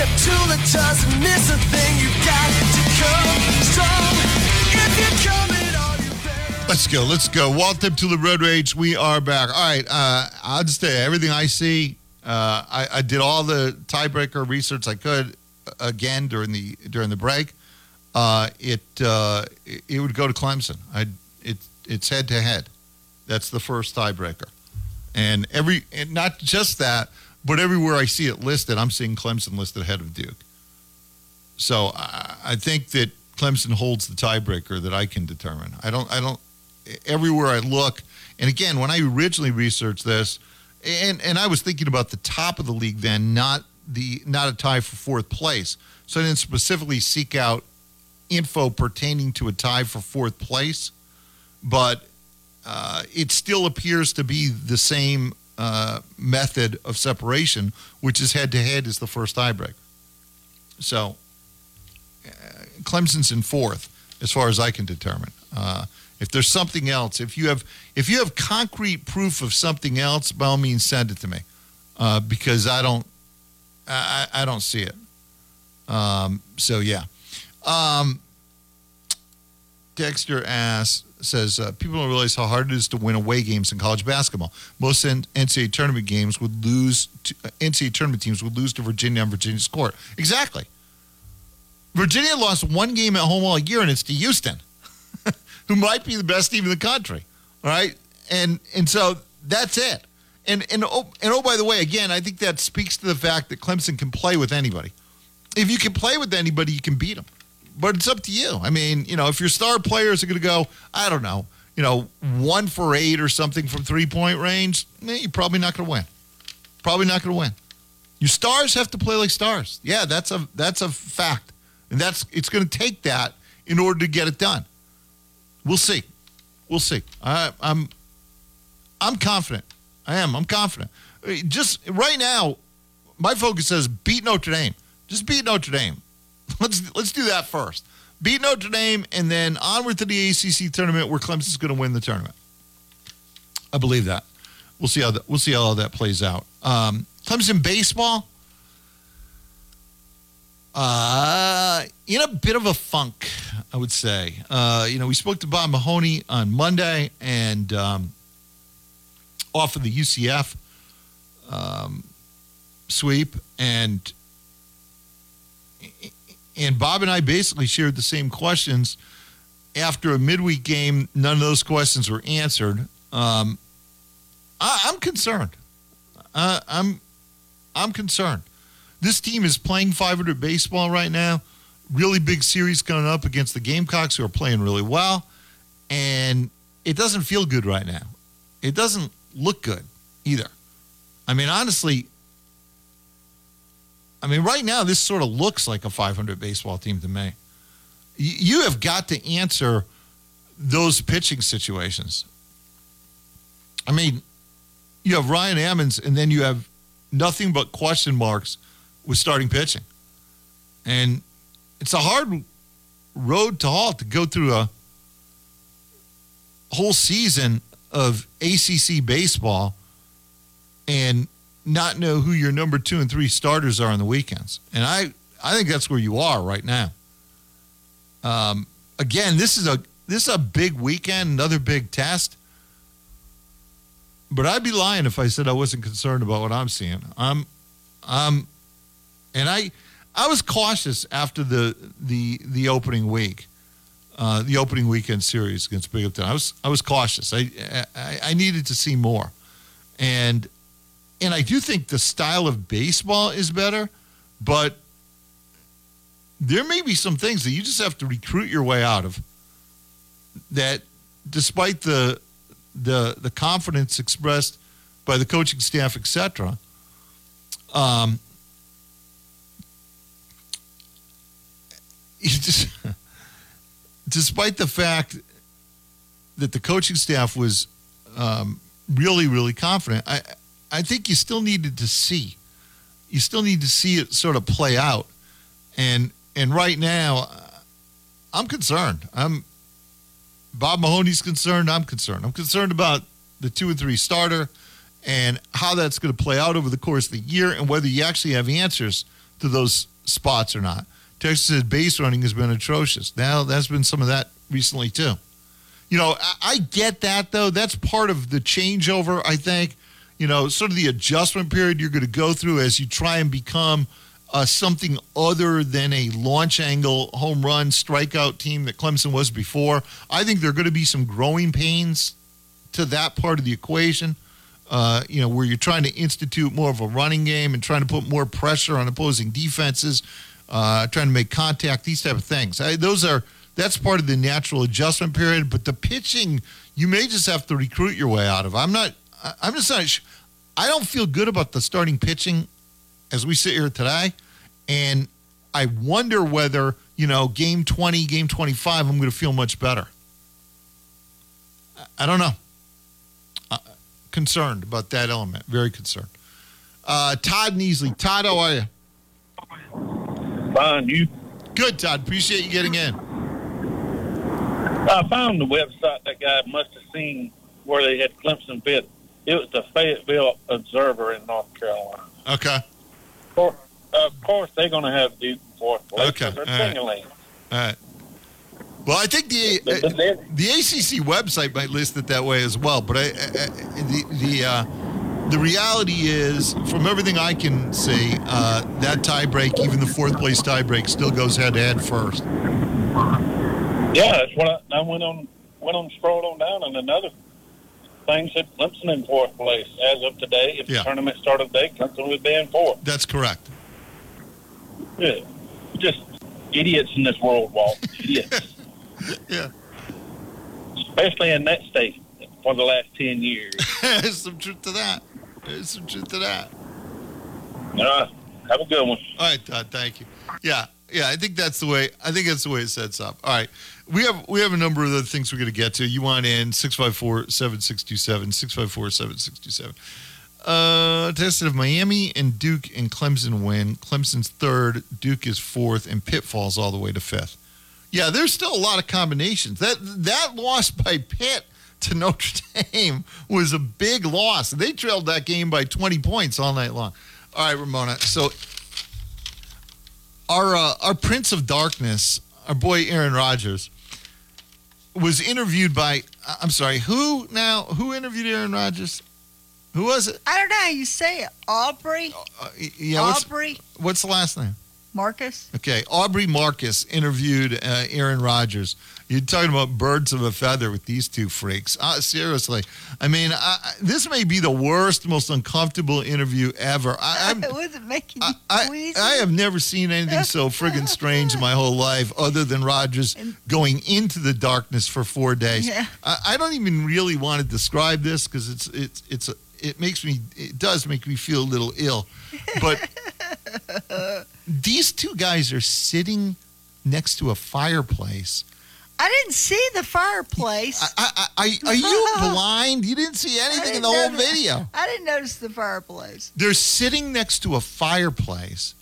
step two that doesn't miss a thing. You got it to come strong. If you're coming on, you better. Let's go. Welcome to the Road Rage. We are back. All right. I'll just tell you everything I see. I did all the tiebreaker research I could again during the break. It would go to Clemson. It's head to head. That's the first tiebreaker. And not just that, but everywhere I see it listed, I'm seeing Clemson listed ahead of Duke. So I think that Clemson holds the tiebreaker that I can determine. I don't. Everywhere I look, and again, when I originally researched this, and I was thinking about the top of the league then, not a tie for fourth place. So I didn't specifically seek out info pertaining to a tie for fourth place, but it still appears to be the same method of separation, which is head-to-head is the first tiebreaker. So Clemson's in fourth, as far as I can determine. If there's something else, if you have concrete proof of something else, by all means, send it to me, because I don't see it. Dexter says, people don't realize how hard it is to win away games in college basketball. Most NCAA tournament games would lose to, NCAA tournament teams would lose to Virginia on Virginia's court. Exactly. Virginia lost one game at home all year, and it's to Houston, who might be the best team in the country. All right, and so that's it. And by the way, again, I think that speaks to the fact that Clemson can play with anybody. If you can play with anybody, you can beat them. But it's up to you. I mean, you know, if your star players are going to go, I don't know, you know, 1 for 8 or something from three-point range, you're probably not going to win. Your stars have to play like stars. Yeah, that's a fact, and it's going to take that in order to get it done. We'll see. I'm confident. I'm confident. Just right now, my focus says beat Notre Dame. Just beat Notre Dame. Let's do that first. Beat Notre Dame, and then onward to the ACC tournament, where Clemson's going to win the tournament. I believe that. We'll see how all that plays out. Clemson baseball, in a bit of a funk, I would say. We spoke to Bob Mahoney on Monday, and off of the UCF sweep, and Bob and I basically shared the same questions. After a midweek game, none of those questions were answered. I'm concerned. I'm concerned. This team is playing .500 baseball right now. Really big series coming up against the Gamecocks, who are playing really well. And it doesn't feel good right now. It doesn't look good either. I mean, honestly, right now, this sort of looks like a .500 baseball team to me. You have got to answer those pitching situations. I mean, you have Ryan Ammons, and then you have nothing but question marks with starting pitching. And it's a hard road to halt to go through a whole season of ACC baseball and not know who your number 2 and 3 starters are on the weekends. And I think that's where you are right now. Again, this is a big weekend, another big test. But I'd be lying if I said I wasn't concerned about what I'm seeing. I was cautious after the opening week, the opening weekend series against Binghamton. I was cautious. I needed to see more, and I do think the style of baseball is better, but there may be some things that you just have to recruit your way out of. That, despite the confidence expressed by the coaching staff, etc. Despite the fact that the coaching staff was really, really confident, I think you still needed to see. You still need to see it sort of play out. And right now, I'm concerned. Bob Mahoney's concerned. I'm concerned. I'm concerned about the 2 and 3 starter and how that's going to play out over the course of the year, and whether you actually have answers to those spots or not. Texas' base running has been atrocious. Now, that's been some of that recently, too. You know, I get that, though. That's part of the changeover, I think. You know, sort of the adjustment period you're going to go through as you try and become something other than a launch angle, home run, strikeout team that Clemson was before. I think there are going to be some growing pains to that part of the equation, you know, where you're trying to institute more of a running game and trying to put more pressure on opposing defenses, trying to make contact, these type of things. That's part of the natural adjustment period. But the pitching, you may just have to recruit your way out of. I don't feel good about the starting pitching as we sit here today. And I wonder whether, you know, game 20, game 25, I'm going to feel much better. I don't know. Concerned about that element. Very concerned. Todd Neasley. Todd, how are you? Fine, you? Good, Todd. Appreciate you getting in. I found the website that guy must have seen where they had Clemson Pitt. It was the Fayetteville Observer in North Carolina. Okay. Of course, they're going to have Duke in fourth place. Okay. All right. Well, I think the ACC website might list it that way as well. But the reality is, from everything I can see, that tiebreak, even the fourth place tiebreak, still goes head to head first. Yeah, that's what I went on, scrolled on down, and another thing said Clemson in fourth place as of today. If the tournament started today, Clemson would be in fourth. That's correct. Yeah, just idiots in this world, Walt. Idiots. Yeah. Especially in that state for the last 10 years. There's some truth to that. Have a good one. All right, Todd. Thank you. Yeah. I think that's the way it sets up. All right. We have a number of other things we're going to get to. You want in 654-7627, 654-7627. Tested of Miami and Duke and Clemson win. Clemson's third, Duke is fourth, and Pitt falls all the way to fifth. Yeah, there's still a lot of combinations. That loss by Pitt to Notre Dame was a big loss. They trailed that game by 20 points all night long. All right, Ramona. So our Prince of Darkness, our boy Aaron Rodgers, was interviewed by, I'm sorry, who now? Who interviewed Aaron Rodgers? Who was it? I don't know how you say it. Aubrey? Aubrey. What's the last name? Marcus. Okay, Aubrey Marcus interviewed Aaron Rodgers. You're talking about birds of a feather with these two freaks. Seriously. I mean, this may be the worst, most uncomfortable interview ever. I have never seen anything so friggin' strange in my whole life other than Rodgers going into the darkness for 4 days. Yeah. I don't even really want to describe this because it does make me feel a little ill. But these two guys are sitting next to a fireplace. I didn't see the fireplace. Are you blind? You didn't see anything in the whole video. I didn't notice the fireplace. They're sitting next to a fireplace,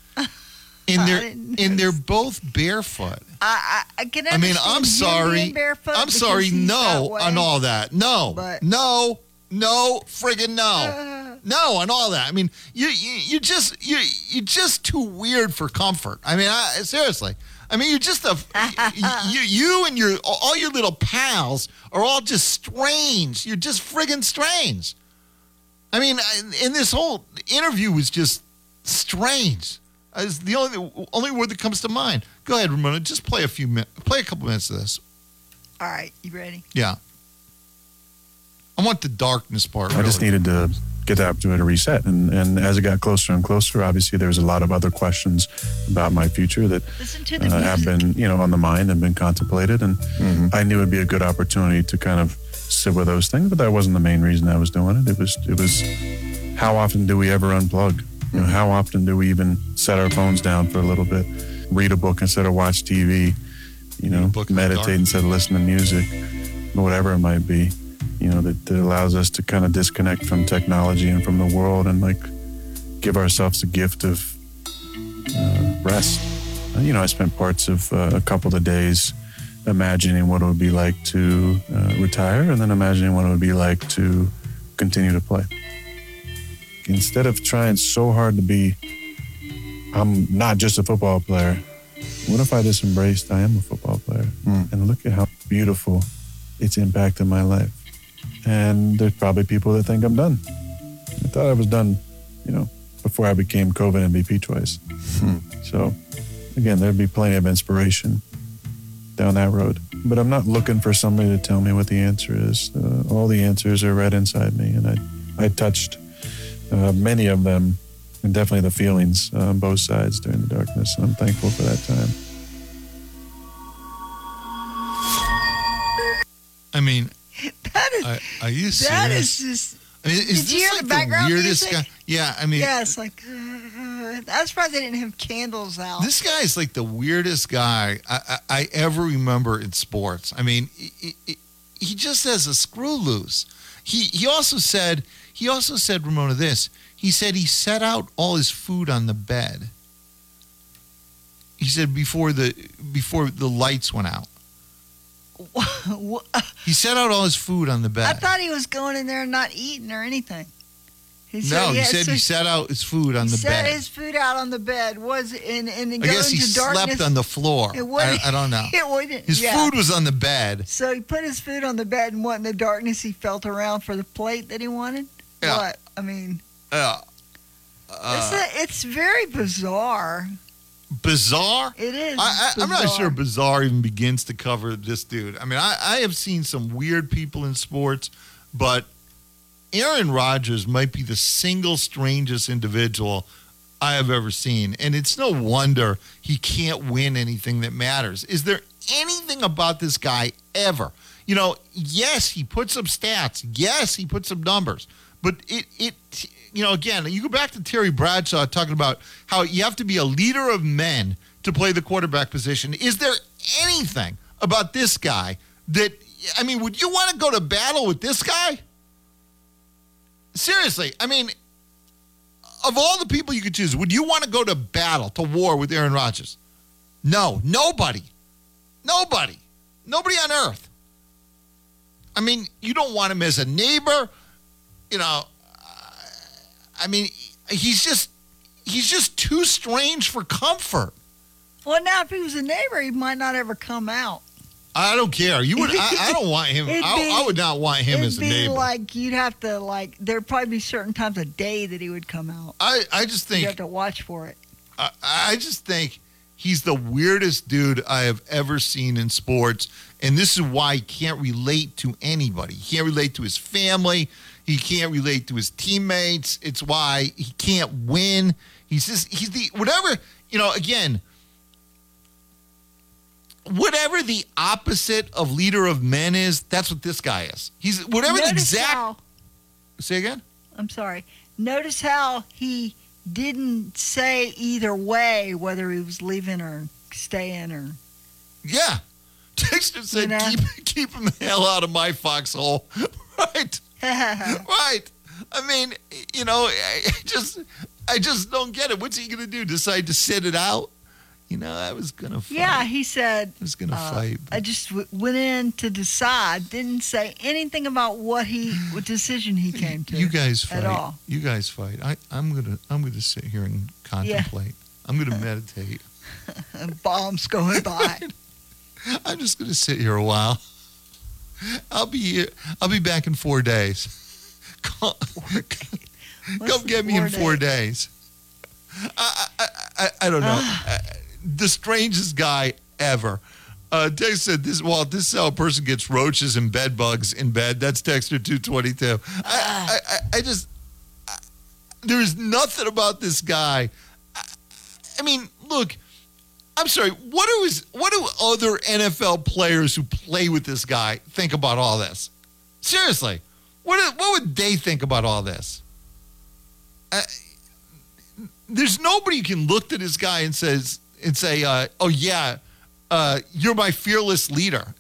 and they're both barefoot. I can understand. I mean, I'm sorry. Barefoot, I'm sorry. No, on all that. No, but no, friggin' no. No, on all that. I mean, you're just too weird for comfort. I mean, seriously. I mean, you're just you and all your little pals are all just strange. You're just friggin' strange. I mean, and this whole interview was just strange. It's the only word that comes to mind. Go ahead, Ramona. Just play a couple minutes of this. All right, you ready? Yeah. I want the darkness part. I just needed to get the opportunity to reset. And as it got closer and closer, obviously there was a lot of other questions about my future that have been, you know, on the mind and been contemplated. And I knew it would be a good opportunity to kind of sit with those things, but that wasn't the main reason I was doing it. It was how often do we ever unplug? You know, how often do we even set our phones down for a little bit, read a book instead of watch TV, you know, meditate instead of listen to music, whatever it might be. You know, that allows us to kind of disconnect from technology and from the world and, like, give ourselves the gift of rest. You know, I spent parts of a couple of days imagining what it would be like to retire and then imagining what it would be like to continue to play. Instead of trying so hard to be I'm not just a football player. What if I just embraced I am a football player? And look at how beautiful it's impacted my life. And there's probably people that think I'm done. I thought I was done, you know, before I became COVID MVP twice. So again, there'd be plenty of inspiration down that road. But I'm not looking for somebody to tell me what the answer is. All the answers are right inside me. And I touched many of them, and definitely the feelings on both sides during the darkness. And I'm thankful for that time. I mean, that is, are you serious? That is just, I mean, is did you hear like the background music? Guy? Yeah, I mean. Yeah, it's like, I'm surprised they didn't have candles out. This guy is like the weirdest guy I ever remember in sports. I mean, he just has a screw loose. He also said, Ramona, this. He said he set out all his food on the bed. He said before the lights went out. What? He set out all his food on the bed. I thought he was going in there and not eating or anything. He said he set out his food on the bed. Set his food out on the bed. Was in the darkness. I guess he slept on the floor. I don't know. His food was on the bed. So he put his food on the bed, and what in the darkness he felt around for the plate that he wanted? Yeah. What? I mean... it's very bizarre. Bizarre? It is. I'm not sure bizarre even begins to cover this dude. I mean, I have seen some weird people in sports, but Aaron Rodgers might be the single strangest individual I have ever seen. And it's no wonder he can't win anything that matters. Is there anything about this guy ever? You know, yes, he puts up stats. Yes, he puts up numbers. But you know, again, you go back to Terry Bradshaw talking about how you have to be a leader of men to play the quarterback position. Is there anything about this guy that, I mean, would you want to go to battle with this guy? Seriously, I mean, of all the people you could choose, would you want to go to battle, to war with Aaron Rodgers? No, nobody. Nobody on earth. I mean, you don't want him as a neighbor. You know, I mean, he's just too strange for comfort. Well, now if he was a neighbor, he might not ever come out. I don't care. You would. I don't want him. I would not want him as a neighbor. It'd be like you'd have to like. There'd probably be certain times a day that he would come out. I just think you have to watch for it. I just think he's the weirdest dude I have ever seen in sports, and this is why he can't relate to anybody. He can't relate to his family. He can't relate to his teammates. It's why he can't win. Whatever the opposite of leader of men is, that's what this guy is. He's whatever the exact. Say again? I'm sorry. Notice how he didn't say either way whether he was leaving or staying or. Yeah. Dexter said, keep him the hell out of my foxhole. Right. Right. I mean, you know, I just don't get it. What's he going to do? Decide to sit it out? You know, I was going to fight. Yeah, he said. I was going to fight. I just went in to decide. Didn't say anything about what decision he came to. You guys fight. At all. You guys fight. I'm gonna sit here and contemplate. Yeah. I'm going to meditate. Bombs going by. Right. I'm just going to sit here a while. I'll be back in 4 days. Come get me in 4 days. I don't know. The strangest guy ever. Dexter said, this is how a person gets roaches and bed bugs in bed. That's Dexter 222. I just there's nothing about this guy. I mean, look. I'm sorry, what do other NFL players who play with this guy think about all this? Seriously, what would they think about all this? There's nobody who can look to this guy and say, oh, yeah, you're my fearless leader.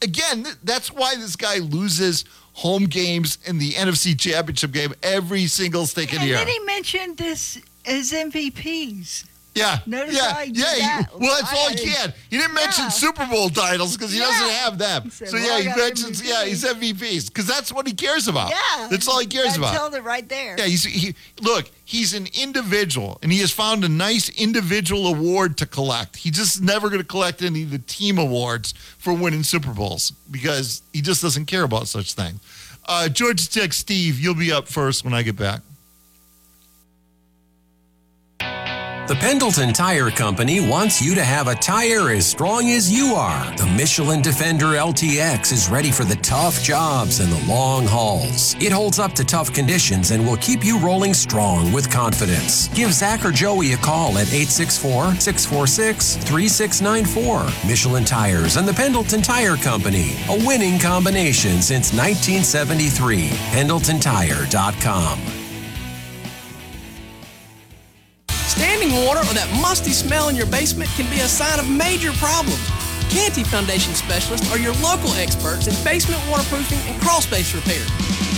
Again, that's why this guy loses home games in the NFC Championship game every single stinking year. And then he mentioned this as MVPs. Yeah. Notice how I did that. Well, that's all he can. He didn't mention Super Bowl titles because he doesn't have them. Said, he mentions, he's MVPs because that's what he cares about. Yeah. That's all he cares about. I told it right there. Yeah, he's an individual, and he has found a nice individual award to collect. He's just never going to collect any of the team awards for winning Super Bowls because he just doesn't care about such things. Georgia Tech, Steve, you'll be up first when I get back. The Pendleton Tire Company wants you to have a tire as strong as you are. The Michelin Defender LTX is ready for the tough jobs and the long hauls. It holds up to tough conditions and will keep you rolling strong with confidence. Give Zach or Joey a call at 864-646-3694. Michelin Tires and the Pendleton Tire Company, a winning combination since 1973. PendletonTire.com. Standing water or that musty smell in your basement can be a sign of major problems. Canty Foundation Specialists are your local experts in basement waterproofing and crawl space repair.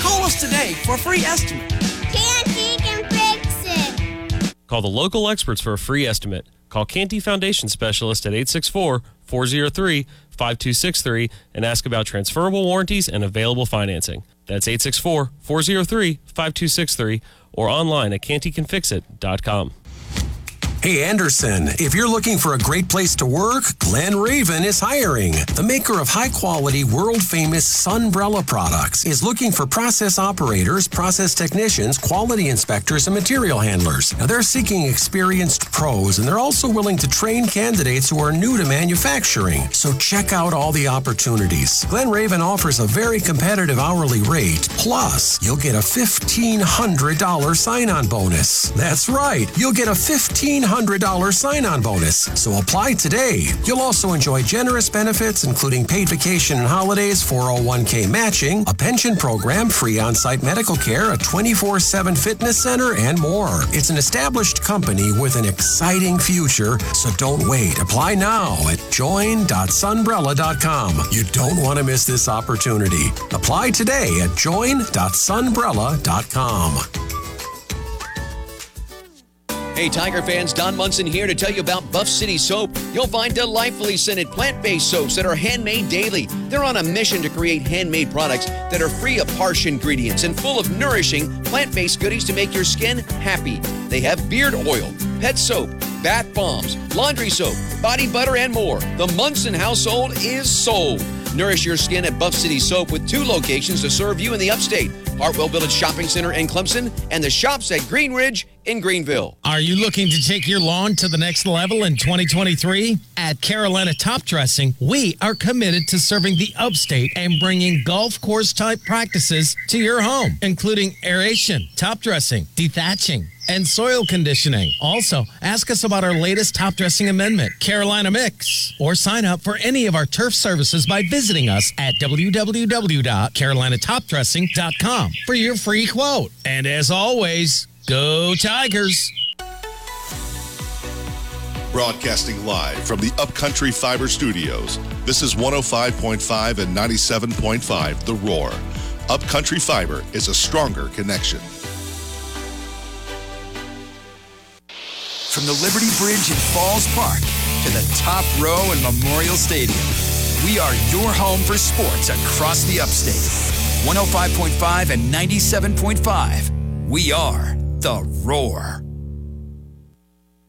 Call us today for a free estimate. Canty can fix it. Call the local experts for a free estimate. Call Canty Foundation Specialist at 864-403-5263 and ask about transferable warranties and available financing. That's 864-403-5263 or online at cantycanfixit.com. Hey, Anderson, if you're looking for a great place to work, Glen Raven is hiring. The maker of high-quality, world-famous Sunbrella products is looking for process operators, process technicians, quality inspectors, and material handlers. Now, they're seeking experienced pros, and they're also willing to train candidates who are new to manufacturing. So check out all the opportunities. Glen Raven offers a very competitive hourly rate. Plus, you'll get a $1,500 sign-on bonus. That's right. You'll get a $1,500 sign-on bonus. So apply today. You'll also enjoy generous benefits, including paid vacation and holidays, 401k matching, a pension program, free on-site medical care, a 24/7 fitness center, and more. It's an established company with an exciting future, so don't wait. Apply now at join.sunbrella.com. You don't want to miss this opportunity. Apply today at join.sunbrella.com. Hey, Tiger fans, Don Munson here to tell you about Buff City Soap. You'll find delightfully scented plant-based soaps that are handmade daily. They're on a mission to create handmade products that are free of harsh ingredients and full of nourishing plant-based goodies to make your skin happy. They have beard oil, pet soap, bath bombs, laundry soap, body butter, and more. The Munson household is sold. Nourish your skin at Buff City Soap with 2 locations to serve you in the upstate. Hartwell Village Shopping Center in Clemson and the shops at Greenridge in Greenville. Are you looking to take your lawn to the next level in 2023? At Carolina Top Dressing, we are committed to serving the upstate and bringing golf course-type practices to your home, including aeration, top dressing, dethatching, and soil conditioning. Also, ask us about our latest top dressing amendment, Carolina Mix, or sign up for any of our turf services by visiting us at www.carolinatopdressing.com for your free quote. And as always, go Tigers! Broadcasting live from the Upcountry Fiber Studios, this is 105.5 and 97.5 The Roar. Upcountry Fiber is a stronger connection. From the Liberty Bridge in Falls Park to the top row in Memorial Stadium, we are your home for sports across the upstate. 105.5 and 97.5, we are The Roar.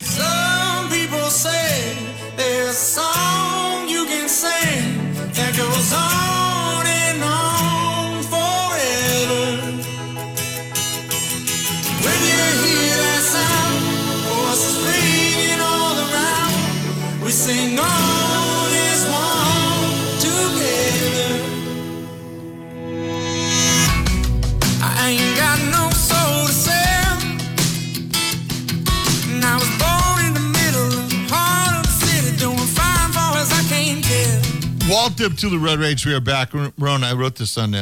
Some people say there's a song you can sing that goes on and on forever. When you hear that sound, singing all around, we sing all as one together. I ain't got no soul to sell, and I was born in the middle of the heart of the city, doing fine for as I can tell. Walt Dip to the Red Rage, we are back. Ron, I wrote this on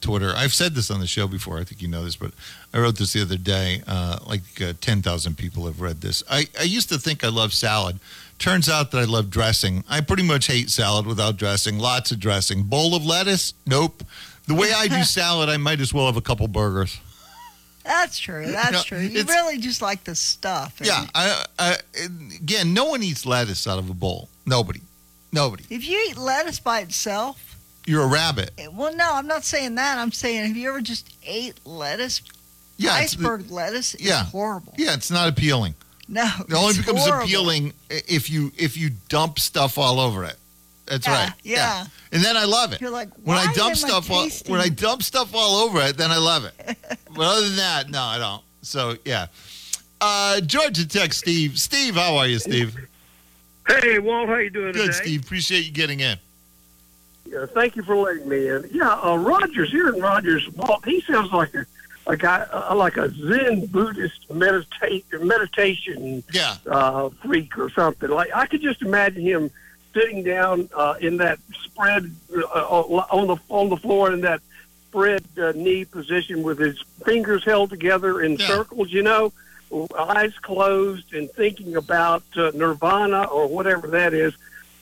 Twitter. I've said this on the show before. I think you know this, but I wrote this the other day, 10,000 people have read this. I used to think I loved salad. Turns out that I love dressing. I pretty much hate salad without dressing, lots of dressing. Bowl of lettuce? Nope. The way I do salad, I might as well have a couple burgers. That's true. That's true. You really just like the stuff. Yeah. Again, no one eats lettuce out of a bowl. Nobody. If you eat lettuce by itself, you're a rabbit. Well, no, I'm not saying that. I'm saying, have you ever just ate lettuce? Yeah, iceberg lettuce is horrible. Yeah, it's not appealing. No, it only becomes horrible. Appealing if you dump stuff all over it. That's right. Yeah. And then I love it. You're like, why when I dump stuff all over it, then I love it. But other than that, no, I don't. So yeah. Georgia Tech, Steve. Steve, how are you, Steve? Hey, Walt, how you doing today? Good, Steve. Appreciate you getting in. Yeah, thank you for letting me in. Yeah, Aaron Rodgers, Walt, he sounds like a Zen Buddhist meditation freak or something. Like, I could just imagine him sitting down in that spread on the floor in that spread knee position with his fingers held together in circles, eyes closed, and thinking about Nirvana or whatever that is.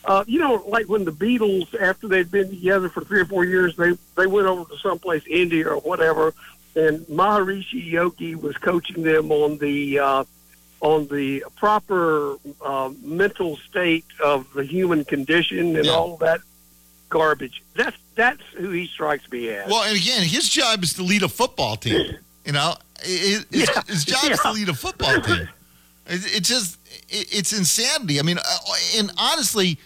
Like when the Beatles, after they'd been together for 3 or 4 years, they went over to someplace, India or whatever. And Maharishi Yogi was coaching them on the proper mental state of the human condition and all that garbage. That's who he strikes me as. Well, and again, his job is to lead a football team. His job is to lead a football team. It's insanity. I mean, and honestly,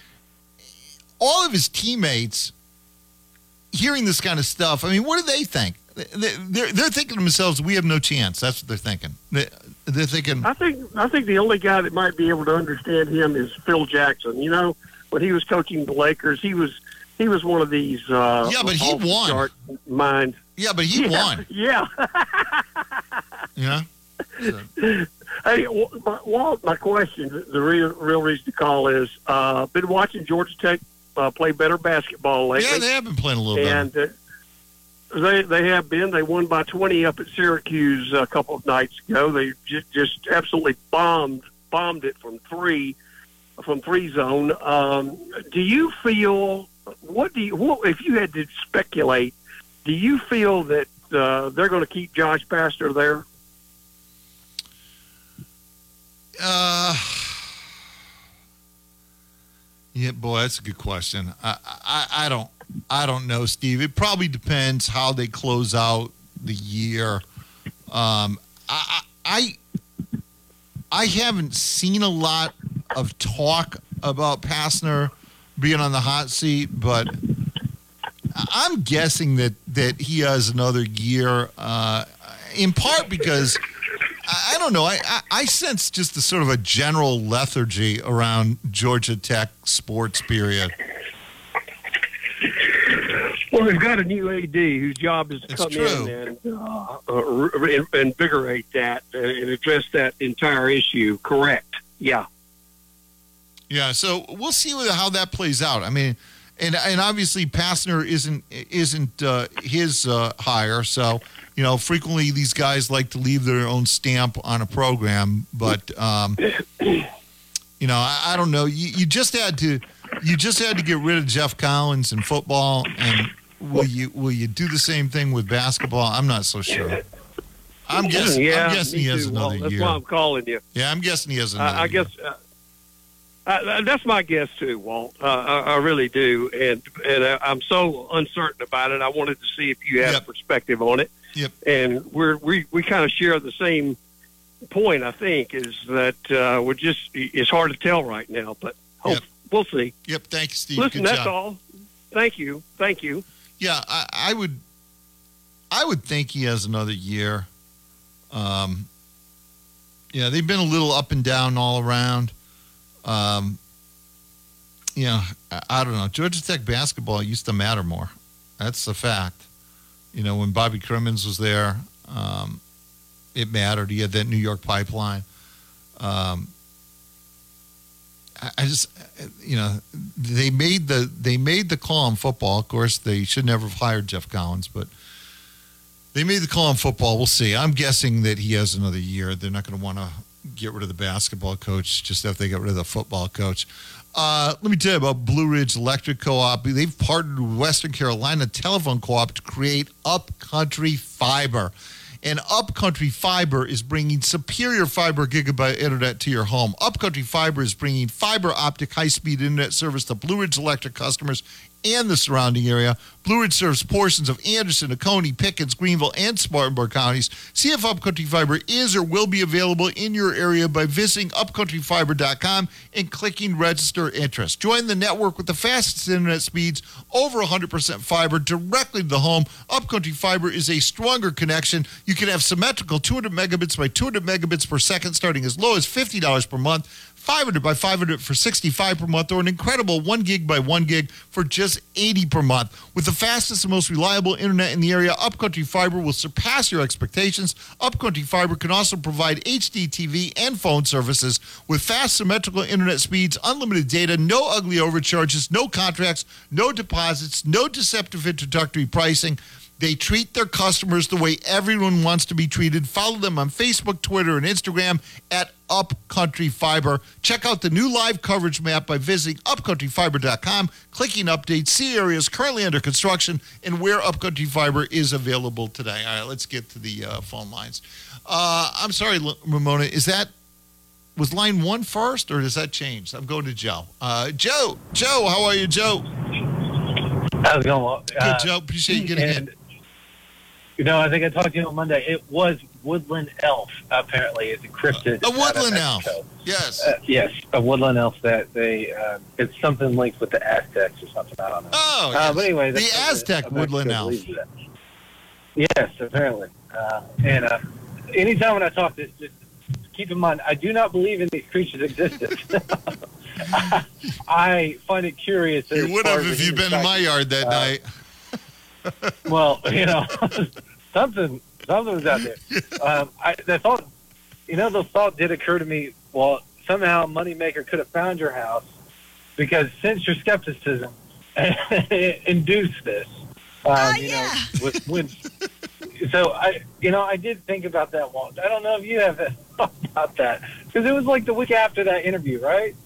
all of his teammates hearing this kind of stuff. I mean, what do they think? They're thinking to themselves, we have no chance. That's what they're thinking. They're thinking. I think the only guy that might be able to understand him is Phil Jackson. You know, when he was coaching the Lakers, he was one of these. But he won. Mind. Yeah, but he won. Yeah. Yeah. So. Hey, Walt. My question, the real reason to call is, been watching Georgia Tech play better basketball lately. Yeah, they have been playing a little better. They have been. They won by 20 up at Syracuse a couple of nights ago. They just absolutely bombed it from three zone. Do you feel if you had to speculate? Do you feel that they're going to keep Josh Pastner there? Yeah, boy, that's a good question. I don't know, Steve. It probably depends how they close out the year. I haven't seen a lot of talk about Pastner being on the hot seat, but I'm guessing that he has another year, in part because, I don't know, I sense just a sort of a general lethargy around Georgia Tech sports period. Well, they've got a new AD whose job is to come in and invigorate that and address that entire issue. Correct. Yeah. Yeah. So we'll see how that plays out. I mean, and obviously Pastner isn't his hire. So frequently these guys like to leave their own stamp on a program. But I don't know. You just had to get rid of Jeff Collins in football, and will you do the same thing with basketball? I'm not so sure. I'm guessing he has another year. That's why I'm calling you. Yeah, I'm guessing he has another year. I guess that's my guess too, Walt. I really do, and I'm so uncertain about it. I wanted to see if you had a perspective on it. Yep. And we kind of share the same point. I think is that it's hard to tell right now, but hopefully. We'll see. Yep. Thank you, Steve. Listen, good that's job. All. Thank you. Yeah, I would think he has another year. They've been a little up and down all around. I don't know. Georgia Tech basketball used to matter more. That's a fact. When Bobby Cremins was there, it mattered. He had that New York pipeline. I just they made the call on football. Of course, they should never have hired Jeff Collins, but they made the call on football. We'll see. I'm guessing that he has another year. They're not going to want to get rid of the basketball coach just after they got rid of the football coach. Let me tell you about Blue Ridge Electric Co-op. They've partnered with Western Carolina Telephone Co-op to create Upcountry Fiber. And Upcountry Fiber is bringing superior fiber gigabit internet to your home. Upcountry Fiber is bringing fiber optic high-speed internet service to Blue Ridge Electric customers and the surrounding area. Blue Ridge serves portions of Anderson, Oconee, Pickens, Greenville, and Spartanburg counties. See if Upcountry Fiber is or will be available in your area by visiting upcountryfiber.com and clicking Register Interest. Join the network with the fastest internet speeds, over 100% fiber, directly to the home. Upcountry Fiber is a stronger connection. You can have symmetrical 200 megabits by 200 megabits per second starting as low as $50 per month. 500 by 500 for $65 per month, or an incredible 1 gig by 1 gig for just $80 per month. With the fastest and most reliable internet in the area, Upcountry Fiber will surpass your expectations. Upcountry Fiber can also provide HD TV and phone services with fast symmetrical internet speeds, unlimited data, no ugly overcharges, no contracts, no deposits, no deceptive introductory pricing. They treat their customers the way everyone wants to be treated. Follow them on Facebook, Twitter, and Instagram at Upcountry Fiber. Check out the new live coverage map by visiting upcountryfiber.com, clicking updates, see areas currently under construction, and where Upcountry Fiber is available today. All right, let's get to the phone lines. I'm sorry, Ramona, was line one first, or does that change? I'm going to Joe. Joe, how are you, Joe? How's it going? Good, Joe. Appreciate you getting in. You know, I think I talked to you on Monday. It was woodland elf, apparently. It's encrypted. A woodland elf. Yes. Yes, a woodland elf that they, it's something linked with the Aztecs or something. I don't know. Oh, yes. But anyway, the Aztec woodland elf. Yes, apparently. And anytime when I talk this, just keep in mind, I do not believe in these creatures' existence. I find it curious. You would have if you'd been in my yard that night. Well, you know, something's out there. The thought did occur to me, well, somehow Moneymaker could have found your house because since your skepticism induced this, I did think about that one. I don't know if you have thought about that because it was like the week after that interview, right?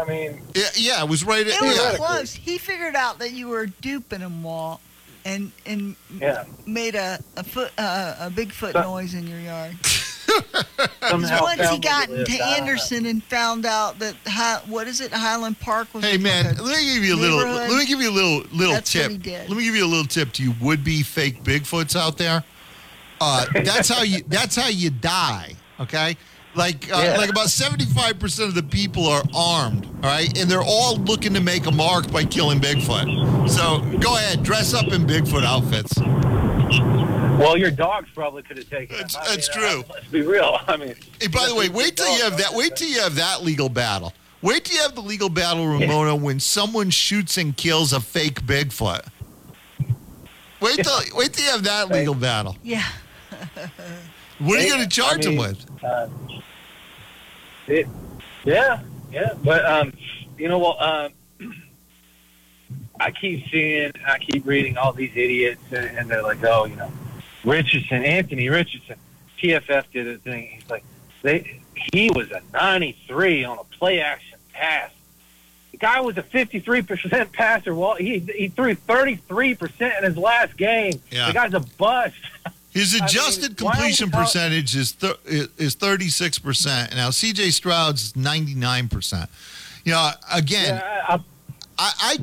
I mean, yeah, it was right. It was. He figured out that you were duping him, Walt. And made a Bigfoot noise in your yard. Once he got into Anderson and found out that Highland Park was. Hey man, let me give you a little tip. What he did. Let me give you a little tip to you would-be fake Bigfoots out there. That's how you die. Okay. Like about 75% of the people are armed, all right? And they're all looking to make a mark by killing Bigfoot. So go ahead, dress up in Bigfoot outfits. Well, your dogs probably could have taken it. That's true. Let's be real. I mean, hey, by the way, wait till you have that legal battle. Wait till you have the legal battle, Ramona, when someone shoots and kills a fake Bigfoot. Wait till you have that legal battle. Yeah. What are you going to charge him with? I keep seeing, I keep reading all these idiots, and they're like, oh, you know, Anthony Richardson, PFF did a thing. He's like, he was a 93 on a play-action pass. The guy was a 53% passer. Well, he threw 33% in his last game. Yeah. The guy's a bust. His adjusted completion percentage is 36%. Now, C.J. Stroud's is 99%. You know, again, I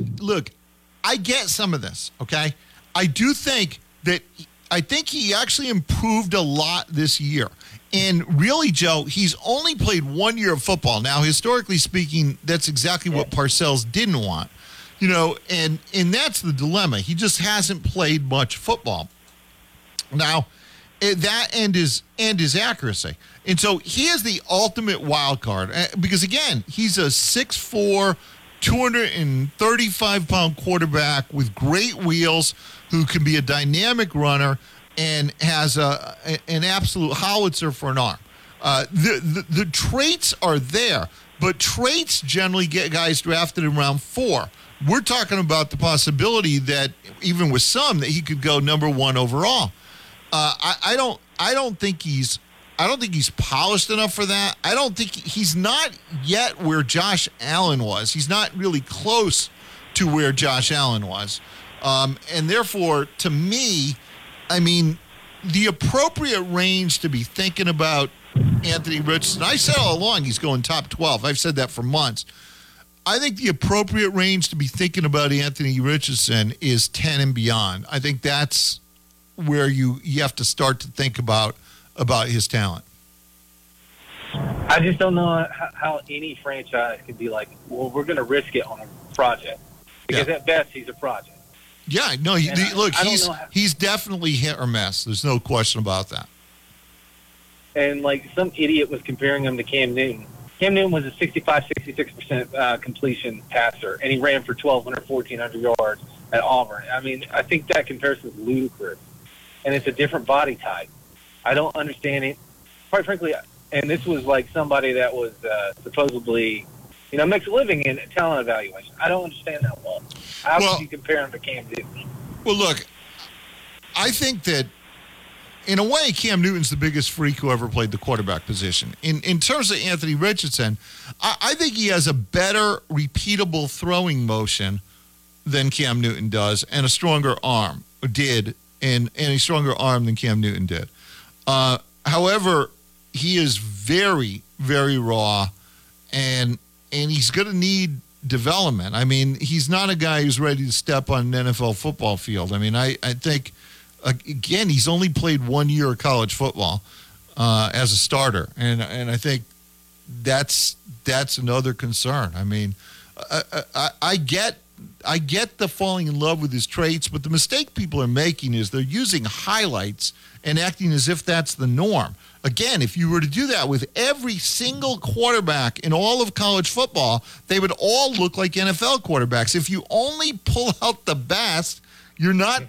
get some of this, okay? I do think that he actually improved a lot this year. And really, Joe, he's only played 1 year of football. Now, historically speaking, that's exactly what Parcells didn't want. You know, and that's the dilemma. He just hasn't played much football. Now, that and his accuracy. And so he is the ultimate wild card because, again, he's a 6'4", 235-pound quarterback with great wheels who can be a dynamic runner and has an absolute howitzer for an arm. The traits are there, but traits generally get guys drafted in round 4. We're talking about the possibility that, even with some, that he could go number 1 overall. I don't think he's polished enough for that. I don't think he's not yet where Josh Allen was. He's not really close to where Josh Allen was, and therefore, to me, I mean, the appropriate range to be thinking about Anthony Richardson, I said all along he's going top 12. I've said that for months. I think the appropriate range to be thinking about Anthony Richardson is 10 and beyond. I think that's where you have to start to think about his talent. I just don't know how any franchise could be like, well, we're going to risk it on a project. Because at best, he's a project. Yeah, no, he's definitely hit or miss. There's no question about that. And, like, some idiot was comparing him to Cam Newton. Cam Newton was a 66% completion passer, and he ran for 1,400 yards at Auburn. I mean, I think that comparison is ludicrous. And it's a different body type. I don't understand it. Quite frankly, and this was like somebody that was supposedly, makes a living in talent evaluation. I don't understand that one. How would you compare him to Cam Newton? Well, look, I think that in a way, Cam Newton's the biggest freak who ever played the quarterback position. In terms of Anthony Richardson, I think he has a better repeatable throwing motion than Cam Newton does, and a stronger arm and a stronger arm than Cam Newton did. However, he is very, very raw, and he's going to need development. I mean, he's not a guy who's ready to step on an NFL football field. I mean, I think, again, he's only played 1 year of college football as a starter, and I think that's another concern. I mean, I get the falling in love with his traits, but the mistake people are making is they're using highlights and acting as if that's the norm. Again, if you were to do that with every single quarterback in all of college football, they would all look like NFL quarterbacks. If you only pull out the best, you're not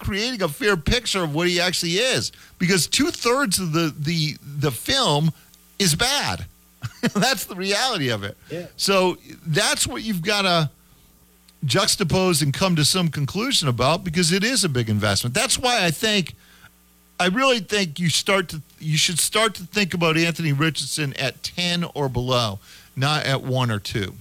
creating a fair picture of what he actually is, because 2/3 of the film is bad. That's the reality of it. Yeah. So that's what you've got to juxtapose and come to some conclusion about, because it is a big investment. That's why I really think you should start to think about Anthony Richardson at 10 or below, not at 1 or 2.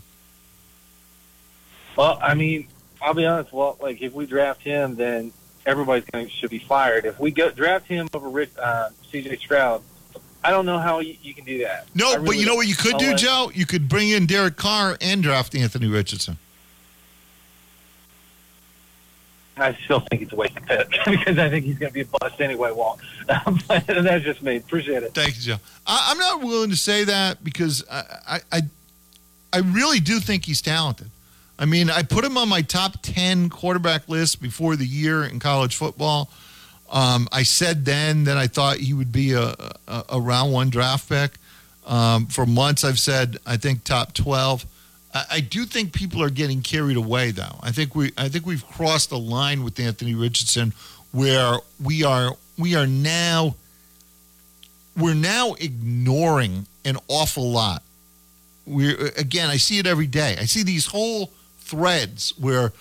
Well, I mean, I'll be honest, Walt, like if we draft him, then everybody's should be fired. If we draft him over C.J. Stroud, I don't know how you can do that. No, really, but you know what you could do, Joe? You could bring in Derek Carr and draft Anthony Richardson. I still think it's a waste of Pitt, because I think he's going to be a bust anyway, Walt. But that's just me. Appreciate it. Thank you, Joe. I'm not willing to say that, because I really do think he's talented. I mean, I put him on my top 10 quarterback list before the year in college football. I said then that I thought he would be a round one draft pick. For months I've said I think top 12. I do think people are getting carried away, though. I think we've crossed a line with Anthony Richardson where we're now ignoring an awful lot. I see it every day. I see these whole threads where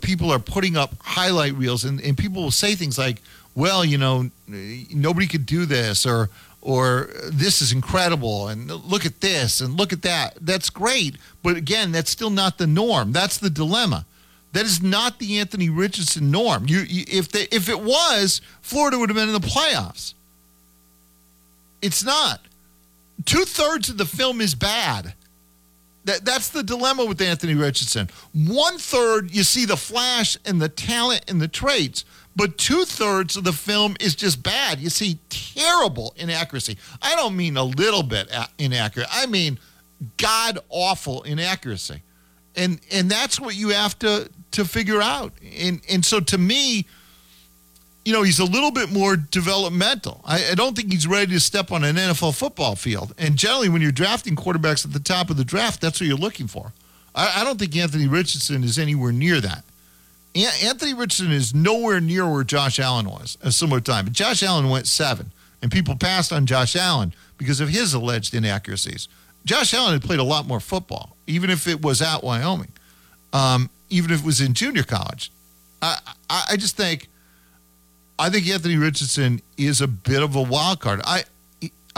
people are putting up highlight reels, and people will say things like, well, nobody could do this, or this is incredible, and look at this, and look at that. That's great, but again, that's still not the norm. That's the dilemma. That is not the Anthony Richardson norm. If it was, Florida would have been in the playoffs. It's not. 2/3 of the film is bad. That's the dilemma with Anthony Richardson. 1/3, you see the flash and the talent and the traits, but 2/3 of the film is just bad. You see terrible inaccuracy. I don't mean a little bit inaccurate. I mean god-awful inaccuracy. And that's what you have to figure out. And so to me, he's a little bit more developmental. I don't think he's ready to step on an NFL football field. And generally, when you're drafting quarterbacks at the top of the draft, that's what you're looking for. I don't think Anthony Richardson is anywhere near that. Anthony Richardson is nowhere near where Josh Allen was at a similar time. But Josh Allen went 7, and people passed on Josh Allen because of his alleged inaccuracies. Josh Allen had played a lot more football, even if it was at Wyoming, even if it was in junior college. I think Anthony Richardson is a bit of a wild card. I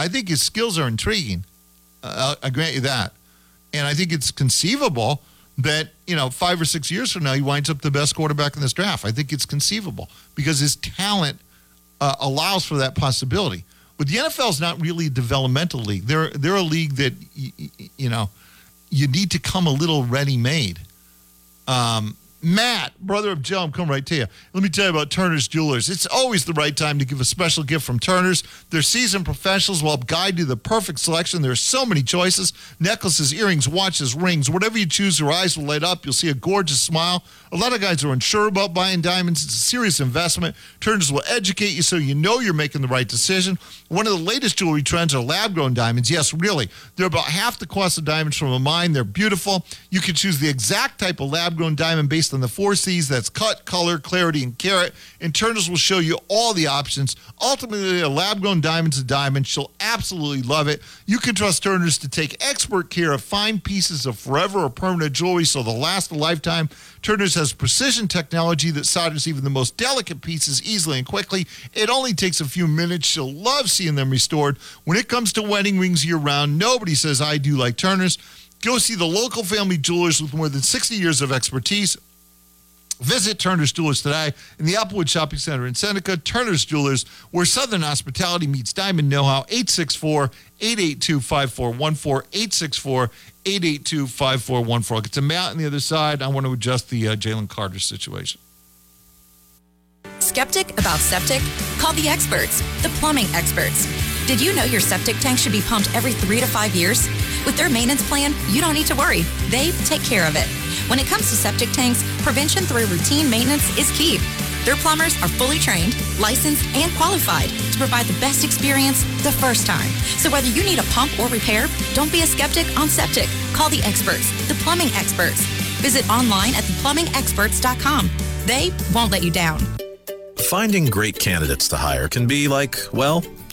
think his skills are intriguing. I grant you that. And I think it's conceivable that, 5 or 6 years from now, he winds up the best quarterback in this draft. I think it's conceivable because his talent allows for that possibility. But the NFL is not really a developmental league. They're a league that, you know, you need to come a little ready-made. Matt, brother of Joe, I'm coming right to you. Let me tell you about Turner's Jewelers. It's always the right time to give a special gift from Turner's. Their seasoned professionals will help guide you to the perfect selection. There are so many choices: necklaces, earrings, watches, rings. Whatever you choose, your eyes will light up. You'll see a gorgeous smile. A lot of guys are unsure about buying diamonds. It's a serious investment. Turner's will educate you so you know you're making the right decision. One of the latest jewelry trends are lab-grown diamonds. Yes, really. They're about half the cost of diamonds from a mine. They're beautiful. You can choose the exact type of lab-grown diamond based on the 4 C's, that's cut, color, clarity, and carat. And Turner's will show you all the options. Ultimately, a lab-grown diamond's a diamond. She'll absolutely love it. You can trust Turner's to take expert care of fine pieces of forever or permanent jewelry so they'll last a lifetime. Turner's has precision technology that solders even the most delicate pieces easily and quickly. It only takes a few minutes. She'll love seeing them restored. When it comes to wedding rings year-round, nobody says I do like Turner's. Go see the local family jewelers with more than 60 years of expertise. Visit Turner's Jewelers today in the Applewood Shopping Center in Seneca. Turner's Jewelers, where Southern hospitality meets diamond know-how. 864-882-5414, 864-882-5414. I'll get to Matt on the other side. I want to adjust the Jalen Carter situation. Skeptic about septic? Call the experts, the plumbing experts. Did you know your septic tank should be pumped every 3 to 5 years? With their maintenance plan, you don't need to worry. They take care of it. When it comes to septic tanks, prevention through routine maintenance is key. Their plumbers are fully trained, licensed, and qualified to provide the best experience the first time. So whether you need a pump or repair, don't be a skeptic on septic. Call the experts, the plumbing experts. Visit online at theplumbingexperts.com. They won't let you down. Finding great candidates to hire can be like, well,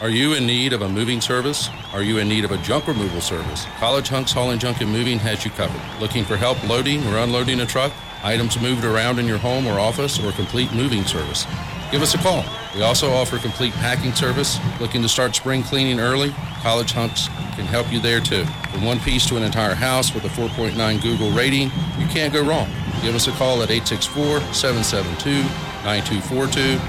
Are you in need of a moving service? Are you in need of a junk removal service? College Hunks Haul and Junk and Moving has you covered. Looking for help loading or unloading a truck, items moved around in your home or office, or complete moving service? Give us a call. We also offer complete packing service. Looking to start spring cleaning early? College Hunks can help you there too. From one piece to an entire house with a 4.9 Google rating, you can't go wrong. Give us a call at 864-772-9242.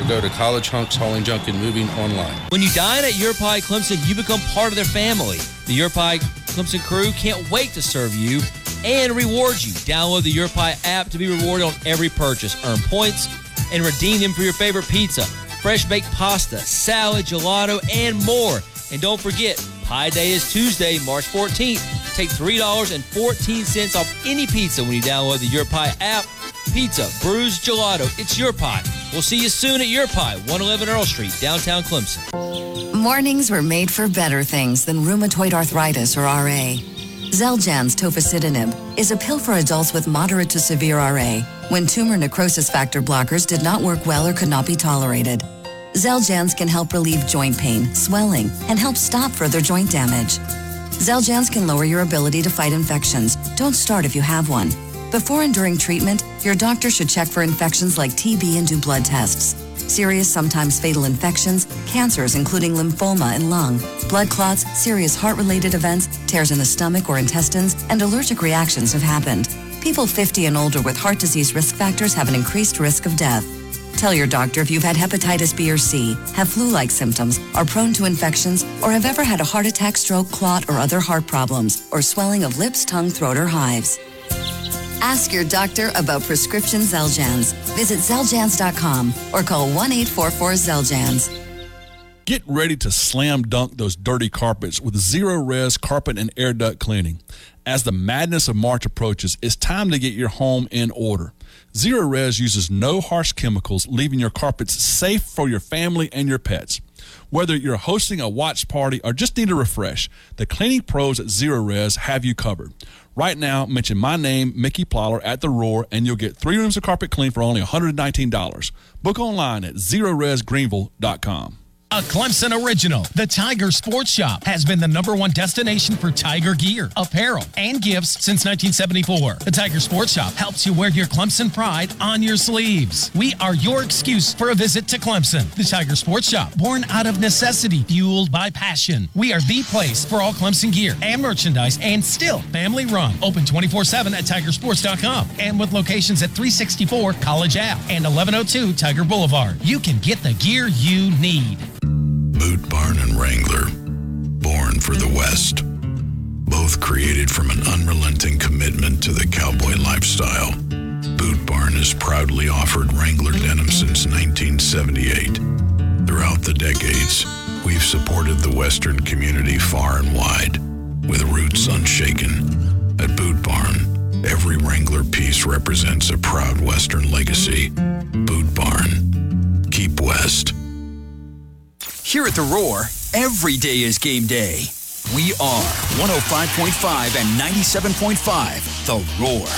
Or go to College Hunks Hauling Junk and Moving online. When you dine at Europi Clemson, you become part of their family. The Europi Clemson crew can't wait to serve you and reward you. Download the Europi app to be rewarded on every purchase. Earn points and redeem them for your favorite pizza, fresh baked pasta, salad, gelato, and more. And don't forget, Pie Day is Tuesday, March 14th. Take $3.14 off any pizza when you download the Europi app. Pizza, brews, gelato, it's Your Pie. We'll see you soon at Your Pie, 111 Earl Street, downtown Clemson. Mornings were made for better things than rheumatoid arthritis or RA. Xeljanz tofacitinib is a pill for adults with moderate to severe RA when tumor necrosis factor blockers did not work well or could not be tolerated. Xeljanz can help relieve joint pain, swelling, and help stop further joint damage. Xeljanz can lower your ability to fight infections. Don't start if you have one. Before and during treatment, your doctor should check for infections like TB and do blood tests. Serious, sometimes fatal infections, cancers including lymphoma and lung, blood clots, serious heart-related events, tears in the stomach or intestines, and allergic reactions have happened. People 50 and older with heart disease risk factors have an increased risk of death. Tell your doctor if you've had hepatitis B or C, have flu-like symptoms, are prone to infections, or have ever had a heart attack, stroke, clot, or other heart problems, or swelling of lips, tongue, throat, or hives. Ask your doctor about prescription Xeljanz. Visit Xeljanz.com or call 1-844-XELJANZ. Get ready to slam dunk those dirty carpets with zero-res carpet and air duct cleaning. As the madness of March approaches, it's time to get your home in order. Zero-res uses no harsh chemicals, leaving your carpets safe for your family and your pets. Whether you're hosting a watch party or just need a refresh, the cleaning pros at Zero-Res have you covered. Right now, mention my name, Mickey Plyler, at The Roar, and you'll get 3 rooms of carpet clean for only $119. Book online at zeroresgreenville.com. A Clemson original, the Tiger Sports Shop has been the #1 destination for Tiger gear, apparel, and gifts since 1974. The Tiger Sports Shop helps you wear your Clemson pride on your sleeves. We are your excuse for a visit to Clemson. The Tiger Sports Shop, born out of necessity, fueled by passion. We are the place for all Clemson gear and merchandise, and still family run. Open 24/7 at tigersports.com and with locations at 364 College Ave and 1102 Tiger Boulevard. You can get the gear you need. Boot Barn and Wrangler, born for the West. Both created from an unrelenting commitment to the cowboy lifestyle. Boot Barn has proudly offered Wrangler denim since 1978. Throughout the decades, we've supported the Western community far and wide, with roots unshaken. At Boot Barn, every Wrangler piece represents a proud Western legacy. Boot Barn. Keep West. Here at The Roar, every day is game day. We are 105.5 and 97.5, The Roar.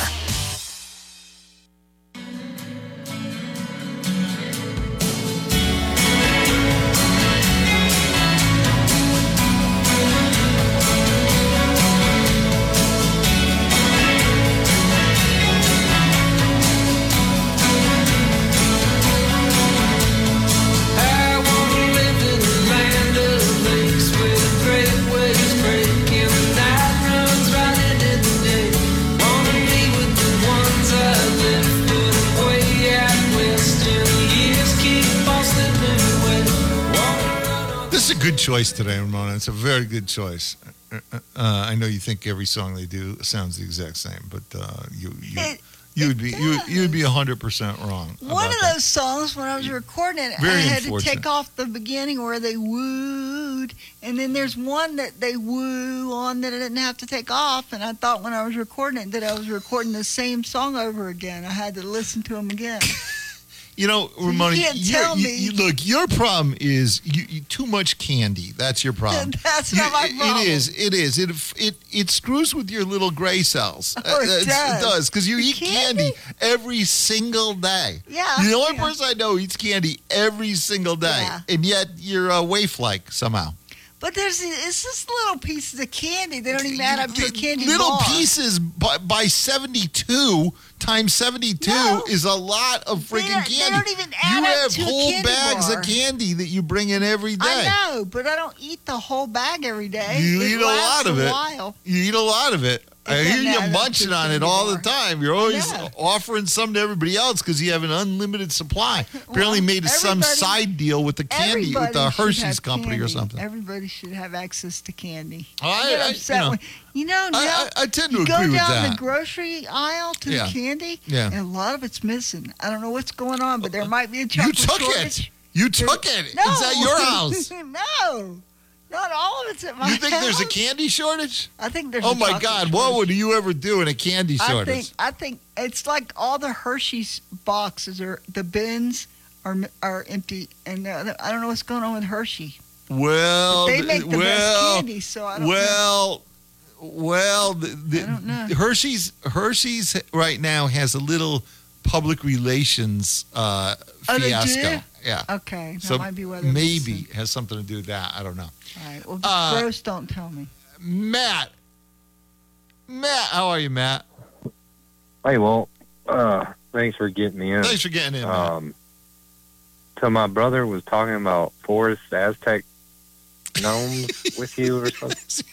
Choice today, Ramona. It's a very good choice. I know you think every song they do sounds the exact same, but you'd be 100% wrong. One of those songs when I was recording it, I had to take off the beginning where they wooed, and then there's one that they woo on that I didn't have to take off. And I thought when I was recording it that I was recording the same song over again. I had to listen to them again. You know, Ramona, look, your problem is you too much candy. That's your problem. That's not my problem. It is. It screws with your little gray cells. Oh, it does. Because you eat candy every single day. Yeah. You're the only person I know eats candy every single day. Yeah. And yet you're waif-like somehow. But it's just little pieces of candy. They don't even add up to a candy bar. Little pieces by 72 times 72 is a lot of freaking candy. They don't even add up to a candy bar. You have whole bags of candy that you bring in every day. I know, but I don't eat the whole bag every day. You eat a lot of it. You eat a lot of it. I hear you munching on it all the time. You're always offering some to everybody else because you have an unlimited supply. Apparently made some side deal with the candy, with the Hershey's company or something. Everybody should have access to candy. I tend to agree with that. You go down the grocery aisle to the candy, and a lot of it's missing. I don't know what's going on, but there might be a chocolate shortage. You took it. No. It's at your house. No. Not all of it's at my house. You think there's a candy shortage? I think there's a chocolate shortage. What would you ever do in a candy shortage? I think it's like all the Hershey's boxes or the bins are empty, and I don't know what's going on with Hershey. Well, but they make the best candy, so I don't know. Well, I don't know. Hershey's right now has a little public relations fiasco. Yeah. Okay. So might be maybe has something to do with that. I don't know. All right. Well, gross, don't tell me. Matt, how are you, Matt? Hey, well, thanks for getting me in. Thanks for getting in, Matt. So my brother was talking about forest Aztec gnomes with you or something.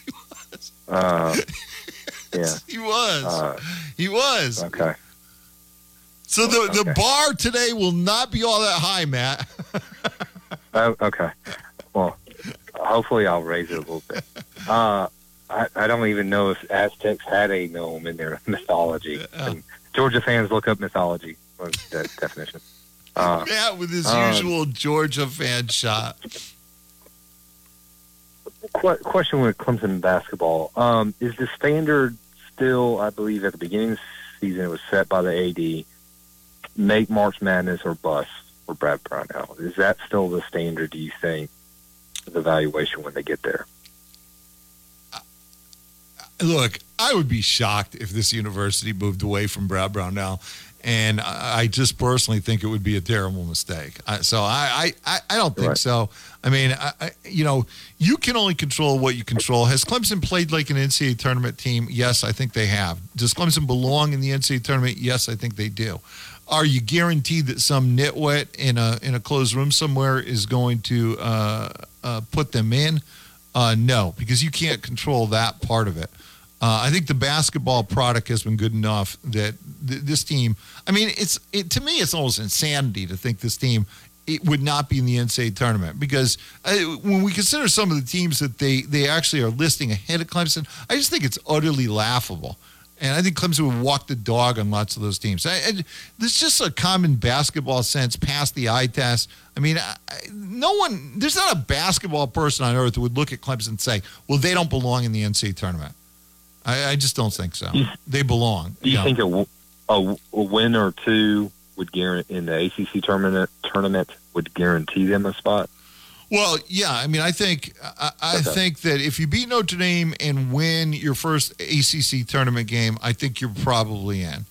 Yes, he was. He was. Okay. So the bar today will not be all that high, Matt. Okay. Well, hopefully I'll raise it a little bit. I don't even know if Aztecs had a gnome in their mythology. And Georgia fans, look up mythology. What's that definition? Matt with his usual Georgia fan shot. Question with Clemson basketball. Is the standard still, I believe, at the beginning of the season it was set by the AD, make March Madness or bust for Brad Brownell? Is that still the standard, do you think, of the evaluation when they get there? Look, I would be shocked if this university moved away from Brad Brownell, and I just personally think it would be a terrible mistake. So I don't think so. I mean, you can only control what you control. Has Clemson played like an NCAA tournament team? Yes, I think they have. Does Clemson belong in the NCAA tournament? Yes, I think they do. Are you guaranteed that some nitwit in a closed room somewhere is going to put them in? No, because you can't control that part of it. I think the basketball product has been good enough that this team, I mean, to me, it's almost insanity to think this team it would not be in the NCAA tournament, because when we consider some of the teams that they actually are listing ahead of Clemson, I just think it's utterly laughable. And I think Clemson would walk the dog on lots of those teams. There's just a common basketball sense past the eye test. I mean, there's not a basketball person on earth who would look at Clemson and say, well, they don't belong in the NCAA tournament. I just don't think so. They belong. Do you think a win or two would guarantee in the ACC tournament would guarantee them a spot? Well, yeah. I mean, I think that if you beat Notre Dame and win your first ACC tournament game, I think you're probably in.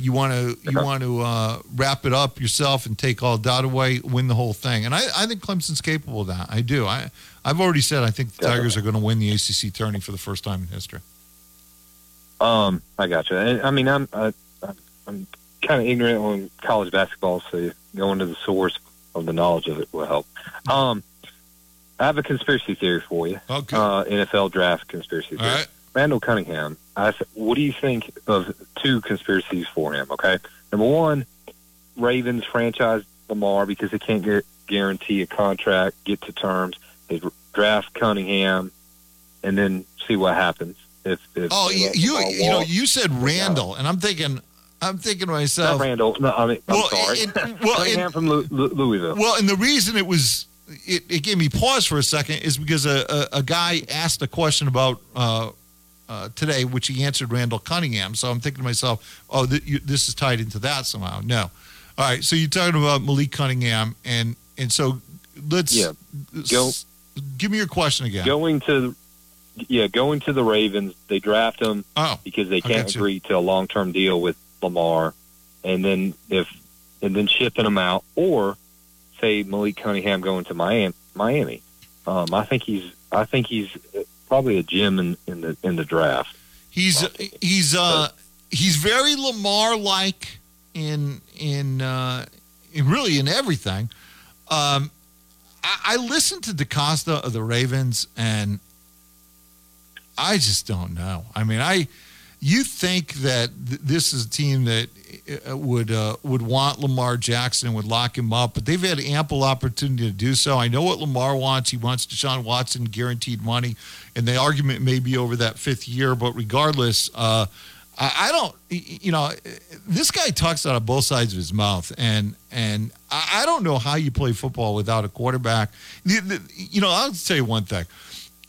You want to wrap it up yourself and take all doubt away, win the whole thing. And I think Clemson's capable of that. I do. I've already said I think the Tigers are going to win the ACC tourney for the first time in history. I got you. I mean, I'm kind of ignorant on college basketball, so going to the source of the knowledge of it will help. I have a conspiracy theory for you. Okay. NFL draft conspiracy theory. All right. Randall Cunningham. What do you think of two conspiracies for him? Okay. Number one, Ravens franchise Lamar because they can't guarantee a contract, get to terms. They draft Cunningham, and then see what happens. You said Randall, and I'm thinking to myself. Not Randall. No, I mean, I'm sorry. Cunningham from Louisville. Well, and the reason it was, it gave me pause for a second is because a guy asked a question about today, which he answered Randall Cunningham. So I'm thinking to myself, oh, this is tied into that somehow. No. All right, so you're talking about Malik Cunningham, and so let's go. Give me your question again. Going to the Ravens, they draft him because they can't agree to a long-term deal with Lamar, and then shipping him out, or say Malik Cunningham going to Miami. I think he's probably a gem in the draft. He's very Lamar-like in everything. I listened to DaCosta of the Ravens, and I just don't know. I mean, you think that this is a team that would want Lamar Jackson, would lock him up, but they've had ample opportunity to do so. I know what Lamar wants. He wants Deshaun Watson, guaranteed money, and the argument may be over that fifth year, but regardless, I don't, this guy talks out of both sides of his mouth, and I don't know how you play football without a quarterback. I'll tell you one thing.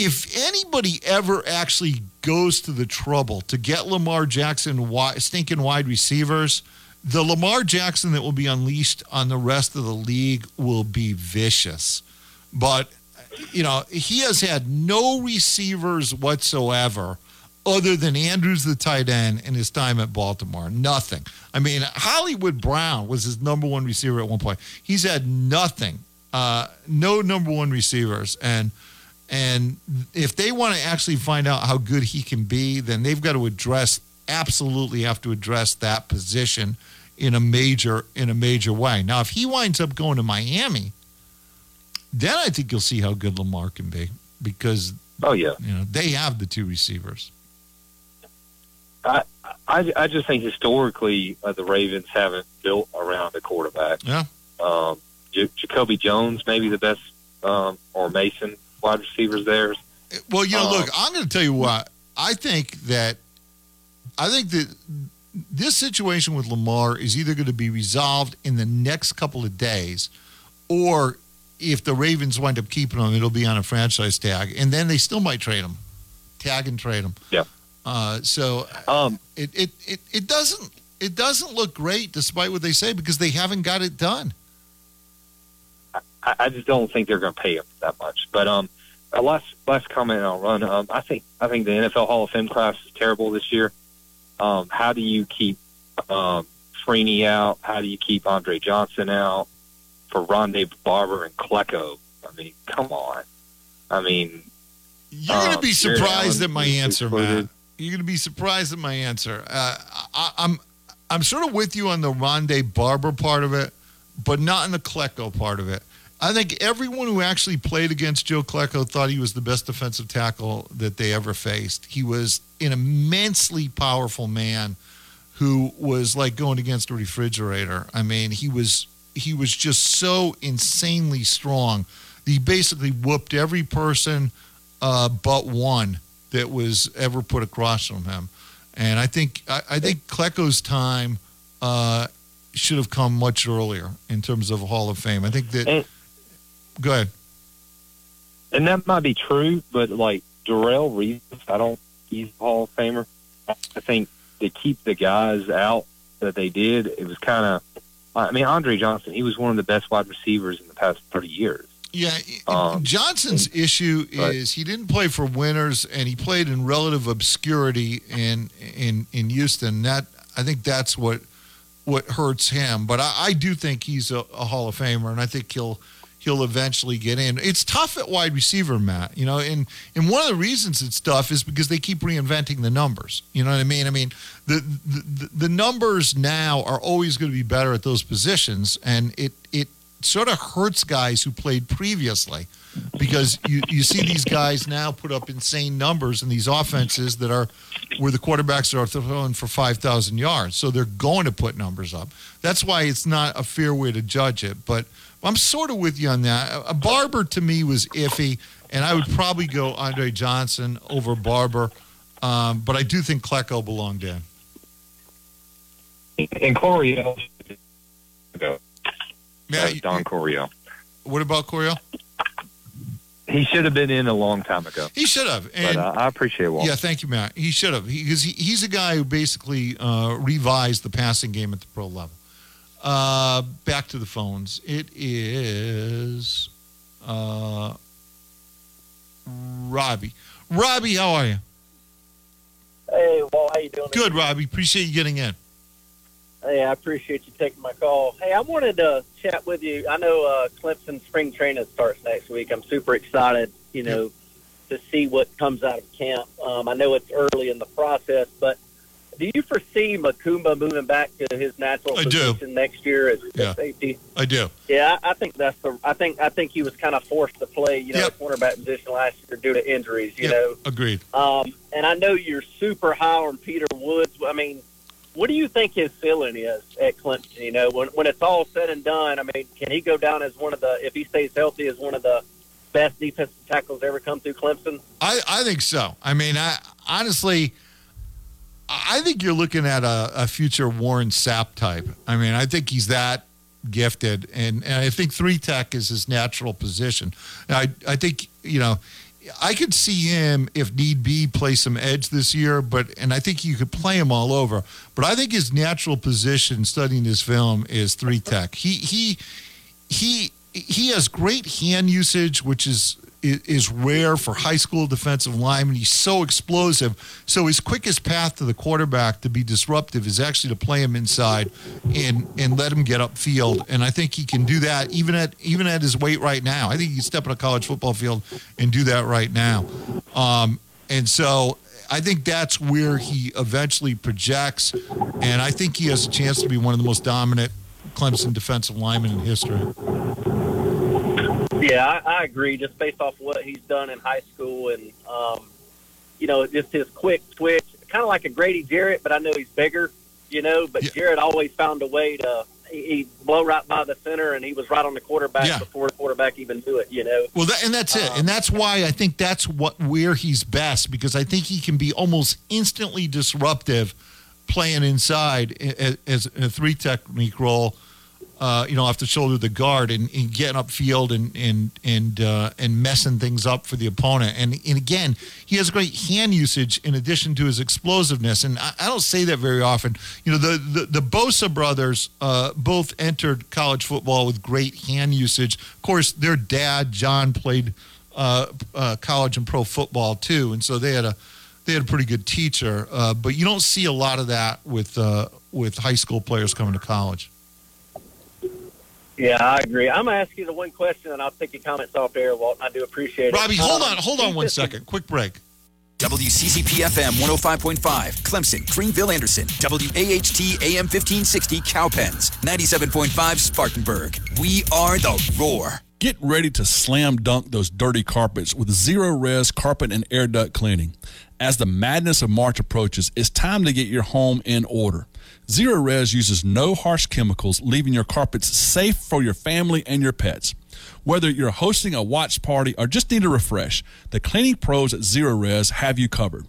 If anybody ever actually goes to the trouble to get Lamar Jackson stinking wide receivers, the Lamar Jackson that will be unleashed on the rest of the league will be vicious. But, he has had no receivers whatsoever other than Andrews, the tight end, in his time at Baltimore. Nothing. I mean, Hollywood Brown was his number one receiver at one point. He's had nothing, no number one receivers, and if they want to actually find out how good he can be, then they've got to have to address that position in a major way. Now, if he winds up going to Miami, then I think you'll see how good Lamar can be because they have the two receivers. I just think historically the Ravens haven't built around the quarterback. Yeah, Jacoby Jones may be the best, or Mason. Wide receivers there. Well, look, I'm going to tell you what. I think that this situation with Lamar is either going to be resolved in the next couple of days, or if the Ravens wind up keeping him, it'll be on a franchise tag, and then they still might trade him, tag and trade him. Yeah. It doesn't look great, despite what they say, because they haven't got it done. I just don't think they're going to pay him that much. But a last comment, and I'll run. I think the NFL Hall of Fame class is terrible this year. How do you keep Freeney out? How do you keep Andre Johnson out for Rondé Barber and Klecko? I mean, come on. I mean, you're going to be surprised at my answer, man. You're going to be surprised at my answer. I'm sort of with you on the Rondé Barber part of it, but not in the Klecko part of it. I think everyone who actually played against Joe Klecko thought he was the best defensive tackle that they ever faced. He was an immensely powerful man who was like going against a refrigerator. I mean, he was just so insanely strong. He basically whooped every person but one that was ever put across from him. And I think Klecko's time should have come much earlier in terms of Hall of Fame. I think that go ahead. And that might be true, but like Darrelle Reeves, he's a Hall of Famer. I think to keep the guys out that they did, it was kind of, I mean, Andre Johnson, he was one of the best wide receivers in the past 30 years. Yeah, Johnson's issue is he didn't play for winners, and he played in relative obscurity in Houston. That, I think that's what hurts him. But I do think he's a Hall of Famer, and I think he'll eventually get in. It's tough at wide receiver, Matt. You know, and one of the reasons it's tough is because they keep reinventing the numbers. You know what I mean? I mean, the numbers now are always going to be better at those positions, and it sort of hurts guys who played previously, because you see these guys now put up insane numbers in these offenses that are where the quarterbacks are throwing for 5,000 yards. So they're going to put numbers up. That's why it's not a fair way to judge it. But I'm sort of with you on that. A Barber to me was iffy, and I would probably go Andre Johnson over Barber. But I do think Klecko belonged in. And Coryell. Yeah, Don Coryell. What about Coryell? He should have been in a long time ago. He should have. And but I appreciate Walt. Yeah, thank you, Matt. He should have. Because he's a guy who basically revised the passing game at the pro level. Back to the phones. It is Robbie. Robbie, how are you? Hey, Walt, how you doing? Good, Robbie. Appreciate you getting in. Hey, I appreciate you taking my call. Hey, I wanted to chat with you. I know Clemson spring training starts next week. I'm super excited, you know, to see what comes out of camp. I know it's early in the process, but do you foresee Makumba moving back to his natural position next year as safety? I do. Yeah, I think that's the. I think he was kind of forced to play, you know, cornerback position last year due to injuries. You know, agreed. And I know you're super high on Peter Woods. I mean, what do you think his ceiling is at Clemson? You know, when it's all said and done, I mean, can he go down as one of the, if he stays healthy, as one of the best defensive tackles ever come through Clemson? I think so. I mean, I think you're looking at a future Warren Sapp type. I mean, I think he's that gifted, and I think three-tech is his natural position. And I think, you know, I could see him, if need be, play some edge this year, and I think you could play him all over. But I think his natural position, studying his film, is three-tech. He has great hand usage, which is rare for high school defensive linemen. He's so explosive. So his quickest path to the quarterback to be disruptive is actually to play him inside and let him get upfield. And I think he can do that even at his weight right now. I think he can step on a college football field and do that right now. And so I think that's where he eventually projects. And I think he has a chance to be one of the most dominant Clemson defensive linemen in history. Yeah, I agree, just based off what he's done in high school and, you know, just his quick twitch, kind of like a Grady Jarrett, but I know he's bigger, you know, but Jarrett always found a way to he'd blow right by the center, and he was right on the quarterback before the quarterback even knew it, you know. Well, and that's it, and that's why I think that's where he's best, because I think he can be almost instantly disruptive playing inside as a three-technique role. off the shoulder of the guard and getting upfield and messing things up for the opponent. And again, he has great hand usage in addition to his explosiveness. And I don't say that very often. You know, the Bosa brothers both entered college football with great hand usage. Of course, their dad, John, played college and pro football too. And so they had a pretty good teacher. But you don't see a lot of that with high school players coming to college. Yeah, I agree. I'm going to ask you the one question, and I'll take your comments off air, Walt. I do appreciate it. Robbie, hold on 1 second. Quick break. WCCP-FM 105.5, Clemson, Greenville, Anderson. WAHT AM 1560, Cowpens. 97.5, Spartanburg. We are the Roar. Get ready to slam dunk those dirty carpets with zero-res carpet and air duct cleaning. As the madness of March approaches, it's time to get your home in order. Zero Res uses no harsh chemicals, leaving your carpets safe for your family and your pets. Whether you're hosting a watch party or just need a refresh, the cleaning pros at Zero Res have you covered.